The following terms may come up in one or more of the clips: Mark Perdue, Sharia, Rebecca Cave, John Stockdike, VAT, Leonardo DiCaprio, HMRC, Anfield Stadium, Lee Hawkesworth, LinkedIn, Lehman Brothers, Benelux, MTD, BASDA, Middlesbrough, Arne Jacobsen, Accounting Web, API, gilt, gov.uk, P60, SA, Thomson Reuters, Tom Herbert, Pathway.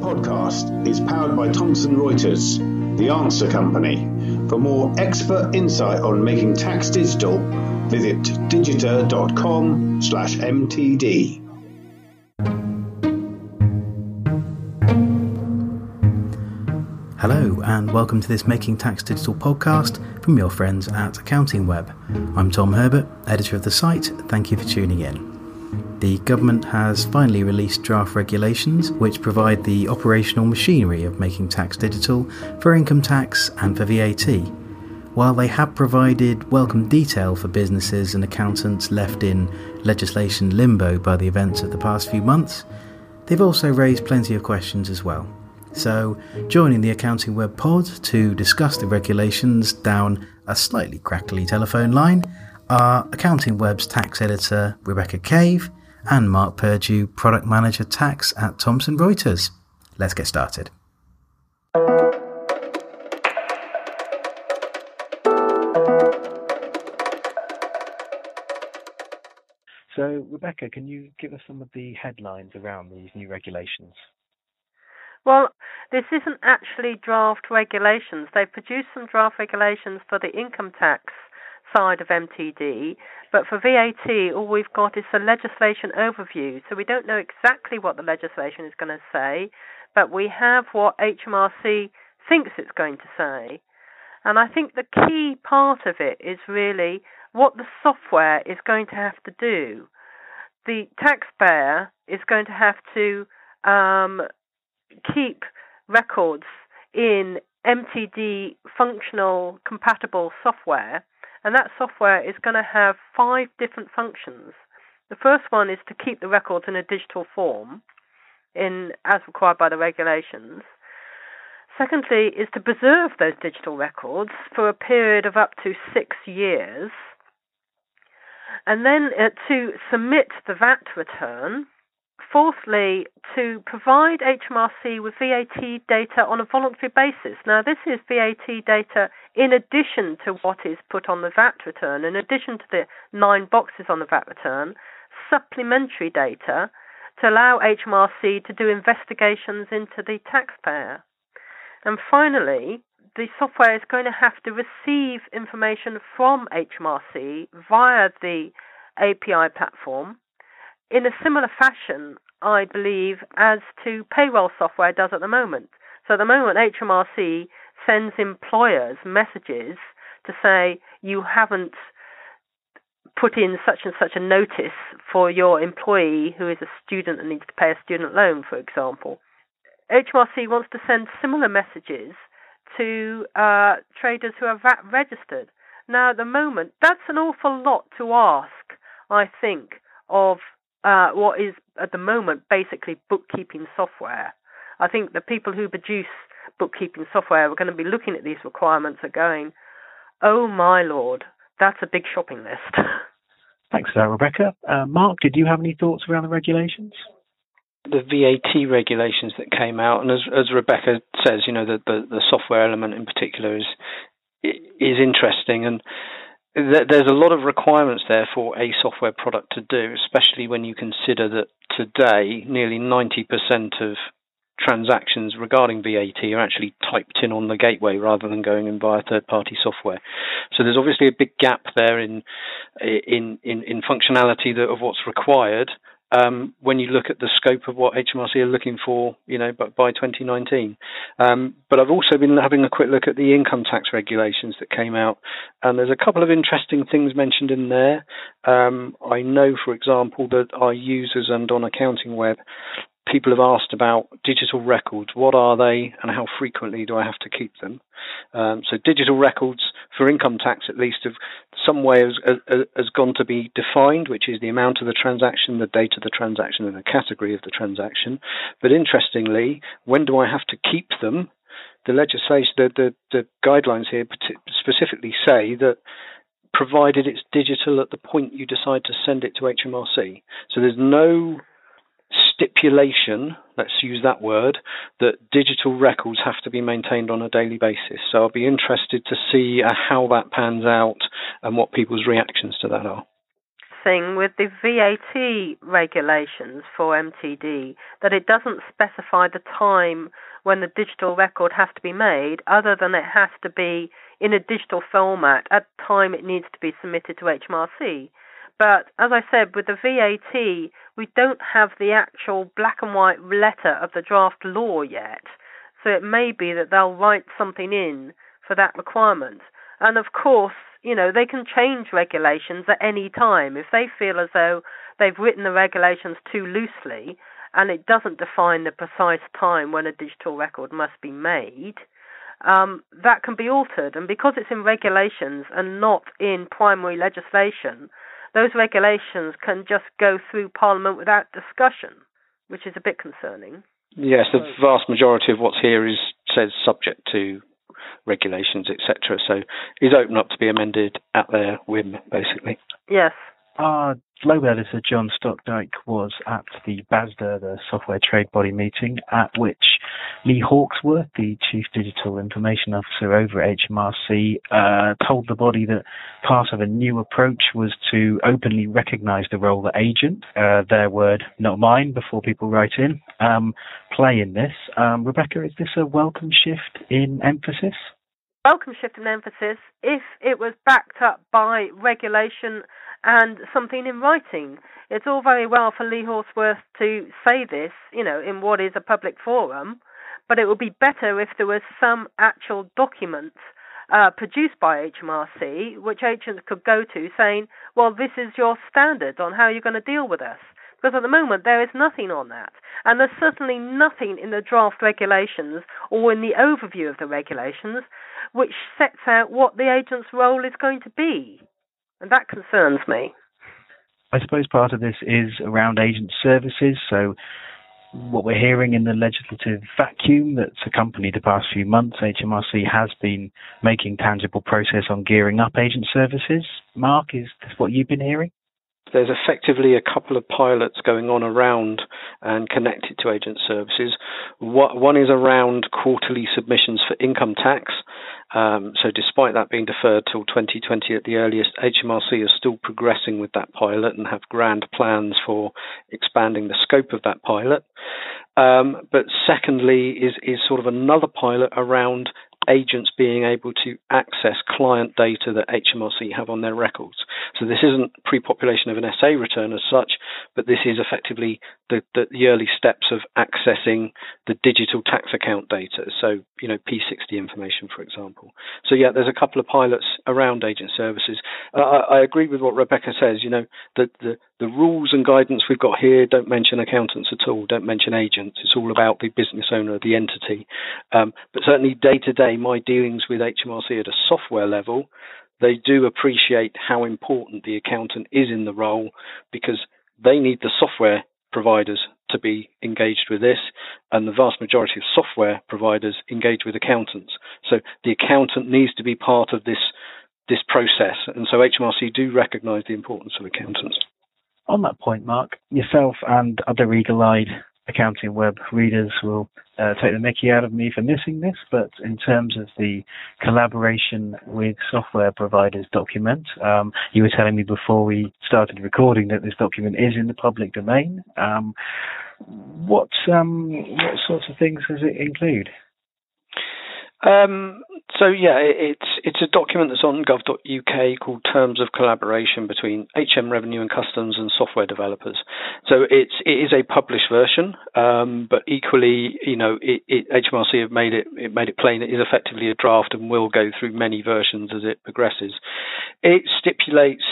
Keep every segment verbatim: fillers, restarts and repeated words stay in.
podcast is powered by Thomson Reuters, the answer company. For more expert insight on making tax digital, visit digita.com slash MTD. Hello and welcome to this Making Tax Digital podcast from your friends at Accounting Web. I'm Tom Herbert, editor of the site. Thank you for tuning in. The government has finally released draft regulations which provide the operational machinery of making tax digital for income tax and for V A T. While they have provided welcome detail for businesses and accountants left in legislation limbo by the events of the past few months, they've also raised plenty of questions as well. So, joining the Accounting Web pod to discuss the regulations down a slightly crackly telephone line are Accounting Web's tax editor Rebecca Cave and Mark Perdue, Product Manager Tax at Thomson Reuters. Let's get started. So, Rebecca, can you give us some of the headlines around these new regulations? Well, this isn't actually draft regulations. They've produced some draft regulations for the income tax side of M T D, but for V A T, all we've got is a legislation overview. So we don't know exactly what the legislation is going to say, but we have what H M R C thinks it's going to say. And I think the key part of it is really what the software is going to have to do. The taxpayer is going to have to um, keep records in M T D functional compatible software. And that software is going to have five different functions. The first one is to keep the records in a digital form, in as required by the regulations. Secondly, is to preserve those digital records for a period of up to six years. And then uh, to submit the V A T return. Fourthly, to provide H M R C with V A T data on a voluntary basis. Now, this is V A T data in addition to what is put on the V A T return, in addition to the nine boxes on the V A T return, supplementary data to allow H M R C to do investigations into the taxpayer. And finally, the software is going to have to receive information from H M R C via the A P I platform, in a similar fashion, I believe, as to payroll software does at the moment. So at the moment, H M R C sends employers messages to say, you haven't put in such and such a notice for your employee who is a student and needs to pay a student loan, for example. H M R C wants to send similar messages to uh, traders who are V A T registered. Now, at the moment, that's an awful lot to ask, I think, of Uh, what is at the moment basically bookkeeping software. I think the people who produce bookkeeping software are going to be looking at these requirements and going, oh my lord, that's a big shopping list. Thanks for that, Rebecca. Uh, Mark, did you have any thoughts around the regulations? The V A T regulations that came out, and as, as Rebecca says, you know, the, the, the software element in particular is is interesting, and there's a lot of requirements there for a software product to do, especially when you consider that today nearly ninety percent of transactions regarding V A T are actually typed in on the gateway rather than going in via third-party software. So there's obviously a big gap there in in in, in functionality of what's required um, when you look at the scope of what H M R C are looking for, you know, by twenty nineteen. Um, but I've also been having a quick look at the income tax regulations that came out, and there's a couple of interesting things mentioned in there. Um, I know, for example, that our users and on Accounting Web, people have asked about digital records. What are they and how frequently do I have to keep them? Um, so digital records for income tax, at least, have some way has, has gone to be defined, which is the amount of the transaction, the date of the transaction and the category of the transaction. But interestingly, when do I have to keep them? The legislation, the, the, the guidelines here specifically say that provided it's digital at the point you decide to send it to H M R C. So there's no stipulation, let's use that word, that digital records have to be maintained on a daily basis. So I'll be interested to see how that pans out and what people's reactions to that are. thing with the V A T regulations for M T D, that it doesn't specify the time when the digital record has to be made, other than it has to be in a digital format at the time it needs to be submitted to H M R C. But as I said, with the V A T, we don't have the actual black and white letter of the draft law yet. So it may be that they'll write something in for that requirement. And of course, you know, they can change regulations at any time. If they feel as though they've written the regulations too loosely and it doesn't define the precise time when a digital record must be made, um, that can be altered. And because it's in regulations and not in primary legislation, those regulations can just go through Parliament without discussion, which is a bit concerning. Yes, the vast majority of what's here is says subject to regulations, et cetera. So is open up to be amended at their whim, basically. Yes. Our Globe editor, John Stockdike, was at the BASDA, the Software Trade Body meeting, at which Lee Hawkesworth, the Chief Digital Information Officer over at H M R C, uh, told the body that part of a new approach was to openly recognise the role that agent, uh, their word, not mine, before people write in, um, play in this. Um, Rebecca, is this a welcome shift in emphasis? Welcome shift in emphasis if it was backed up by regulation and something in writing. It's all very well for Lee Hawkesworth to say this, you know, in what is a public forum, but it would be better if there was some actual document uh, produced by H M R C which agents could go to saying, well, this is your standard on how you're going to deal with us. Because at the moment, there is nothing on that. And there's certainly nothing in the draft regulations or in the overview of the regulations which sets out what the agent's role is going to be. And that concerns me. I suppose part of this is around agent services. So what we're hearing in the legislative vacuum that's accompanied the past few months, H M R C has been making tangible process on gearing up agent services. Mark, is this what you've been hearing? There's effectively a couple of pilots going on around and connected to agent services. One is around quarterly submissions for income tax. Um, so despite that being deferred till twenty twenty at the earliest, H M R C is still progressing with that pilot and have grand plans for expanding the scope of that pilot. Um, but secondly is, is sort of another pilot around agents being able to access client data that H M R C have on their records. So this isn't pre-population of an S A return as such, but this is effectively the, the, the early steps of accessing the digital tax account data. So, you know, P sixty information, for example. So, yeah, there's a couple of pilots around agent services. Uh, I, I agree with what Rebecca says, you know, that the, the rules and guidance we've got here don't mention accountants at all, don't mention agents. It's all about the business owner, the entity. Um, but certainly day-to-day, my dealings with H M R C at a software level, they do appreciate how important the accountant is in the role, because they need the software providers to be engaged with this, and the vast majority of software providers engage with accountants. So the accountant needs to be part of this, this process, and so H M R C do recognise the importance of accountants. On that point, Mark, yourself and other eagle-eyed Accounting Web readers will uh, take the mickey out of me for missing this, but in terms of the collaboration with software providers document, um, you were telling me before we started recording that this document is in the public domain. Um, what, um, what sorts of things does it include? Um, so, yeah, it's it's a document that's on gov dot U K called Terms of Collaboration between H M Revenue and Customs and Software Developers. So it's, it is a published version, um, but equally, you know, it, it, H M R C have made it, it made it plain it is effectively a draft and will go through many versions as it progresses. It stipulates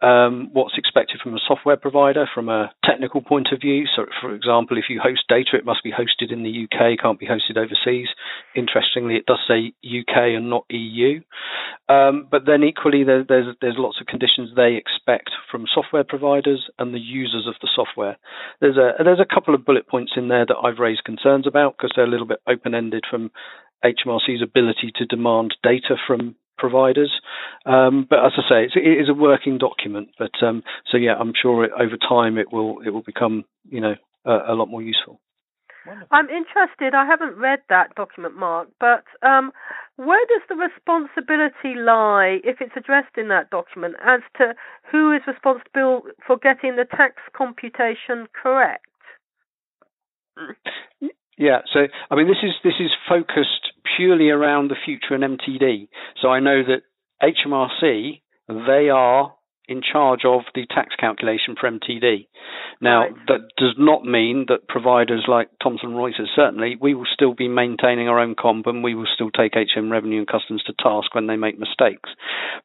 Um, what's expected from a software provider from a technical point of view. So, for example, if you host data, it must be hosted in the U K, can't be hosted overseas. Interestingly, it does say U K and not E U. Um, but then equally, there, there's, there's lots of conditions they expect from software providers and the users of the software. There's a, there's a couple of bullet points in there that I've raised concerns about because they're a little bit open-ended from H M R C's ability to demand data from providers, um, but as I say, it's, it is a working document. But um, so yeah, I'm sure it, over time it will it will become you know a, a lot more useful. Wonderful. I'm interested. I haven't read that document, Mark, but um, Where does the responsibility lie, if it's addressed in that document, as to who is responsible for getting the tax computation correct? Yeah, so I mean, this is this is focused purely around the future and M T D. So I know that H M R C, they are in charge of the tax calculation for M T D. Now, right. That does not mean that providers like Thomson Reuters, certainly, we will still be maintaining our own comp and we will still take H M Revenue and Customs to task when they make mistakes.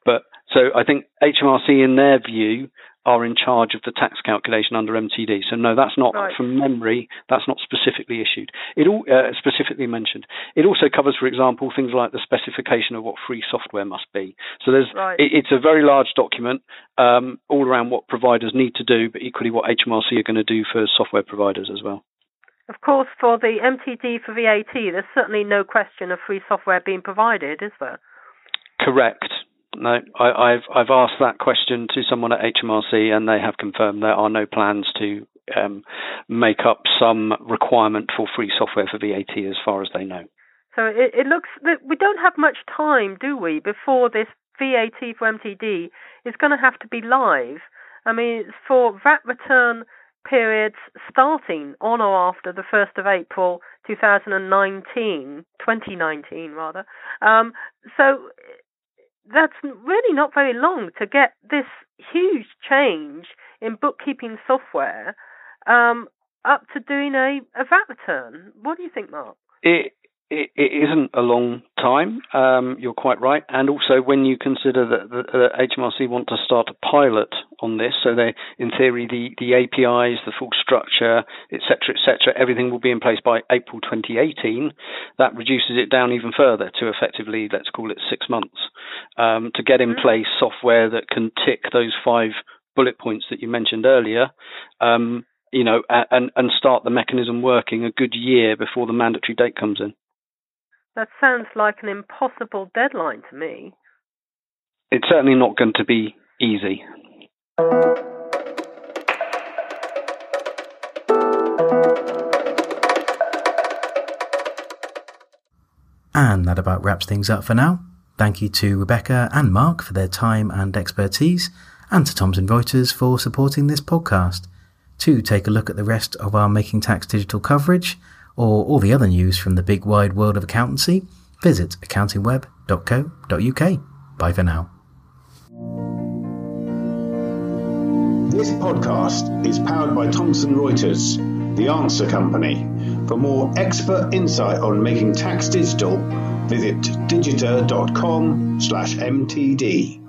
But so I think H M R C, in their view, are in charge of the tax calculation under M T D. So no, that's not right. From memory, that's not specifically issued. It all uh, specifically mentioned. It also covers, for example, things like the specification of what free software must be. So there's right. it, it's a very large document um, all around what providers need to do, but equally what H M R C are going to do for software providers as well. Of course, for the M T D for V A T, there's certainly no question of free software being provided, is there? Correct. No, I, I've I've asked that question to someone at H M R C, and they have confirmed there are no plans to um, make up some requirement for free software for V A T, as far as they know. So it, it looks that we don't have much time, do we, before this V A T for M T D is going to have to be live. I mean, it's for V A T return periods starting on or after the first of April twenty nineteen, twenty nineteen rather. Um, so. That's really not very long to get this huge change in bookkeeping software um, up to doing a, a V A T return. What do you think, Mark? It, it, it isn't a long time. Um, you're quite right. And also when you consider that the, the H M R C want to start a pilot on this, so they, in theory, the, the A P Is, the full structure, et cetera, et cetera, everything will be in place by April twenty eighteen. That reduces it down even further to effectively, let's call it six months. Um, to get in place software that can tick those five bullet points that you mentioned earlier, um, you know, and, and start the mechanism working a good year before the mandatory date comes in. That sounds like an impossible deadline to me. It's certainly not going to be easy. And that about wraps things up for now. Thank you to Rebecca and Mark for their time and expertise, and to Thomson Reuters for supporting this podcast. To take a look at the rest of our Making Tax Digital coverage, or all the other news from the big wide world of accountancy, visit accounting web dot co dot uk. Bye for now. This podcast is powered by Thomson Reuters, the Answer Company. For more expert insight on making tax digital, visit digita dot com slash M T D.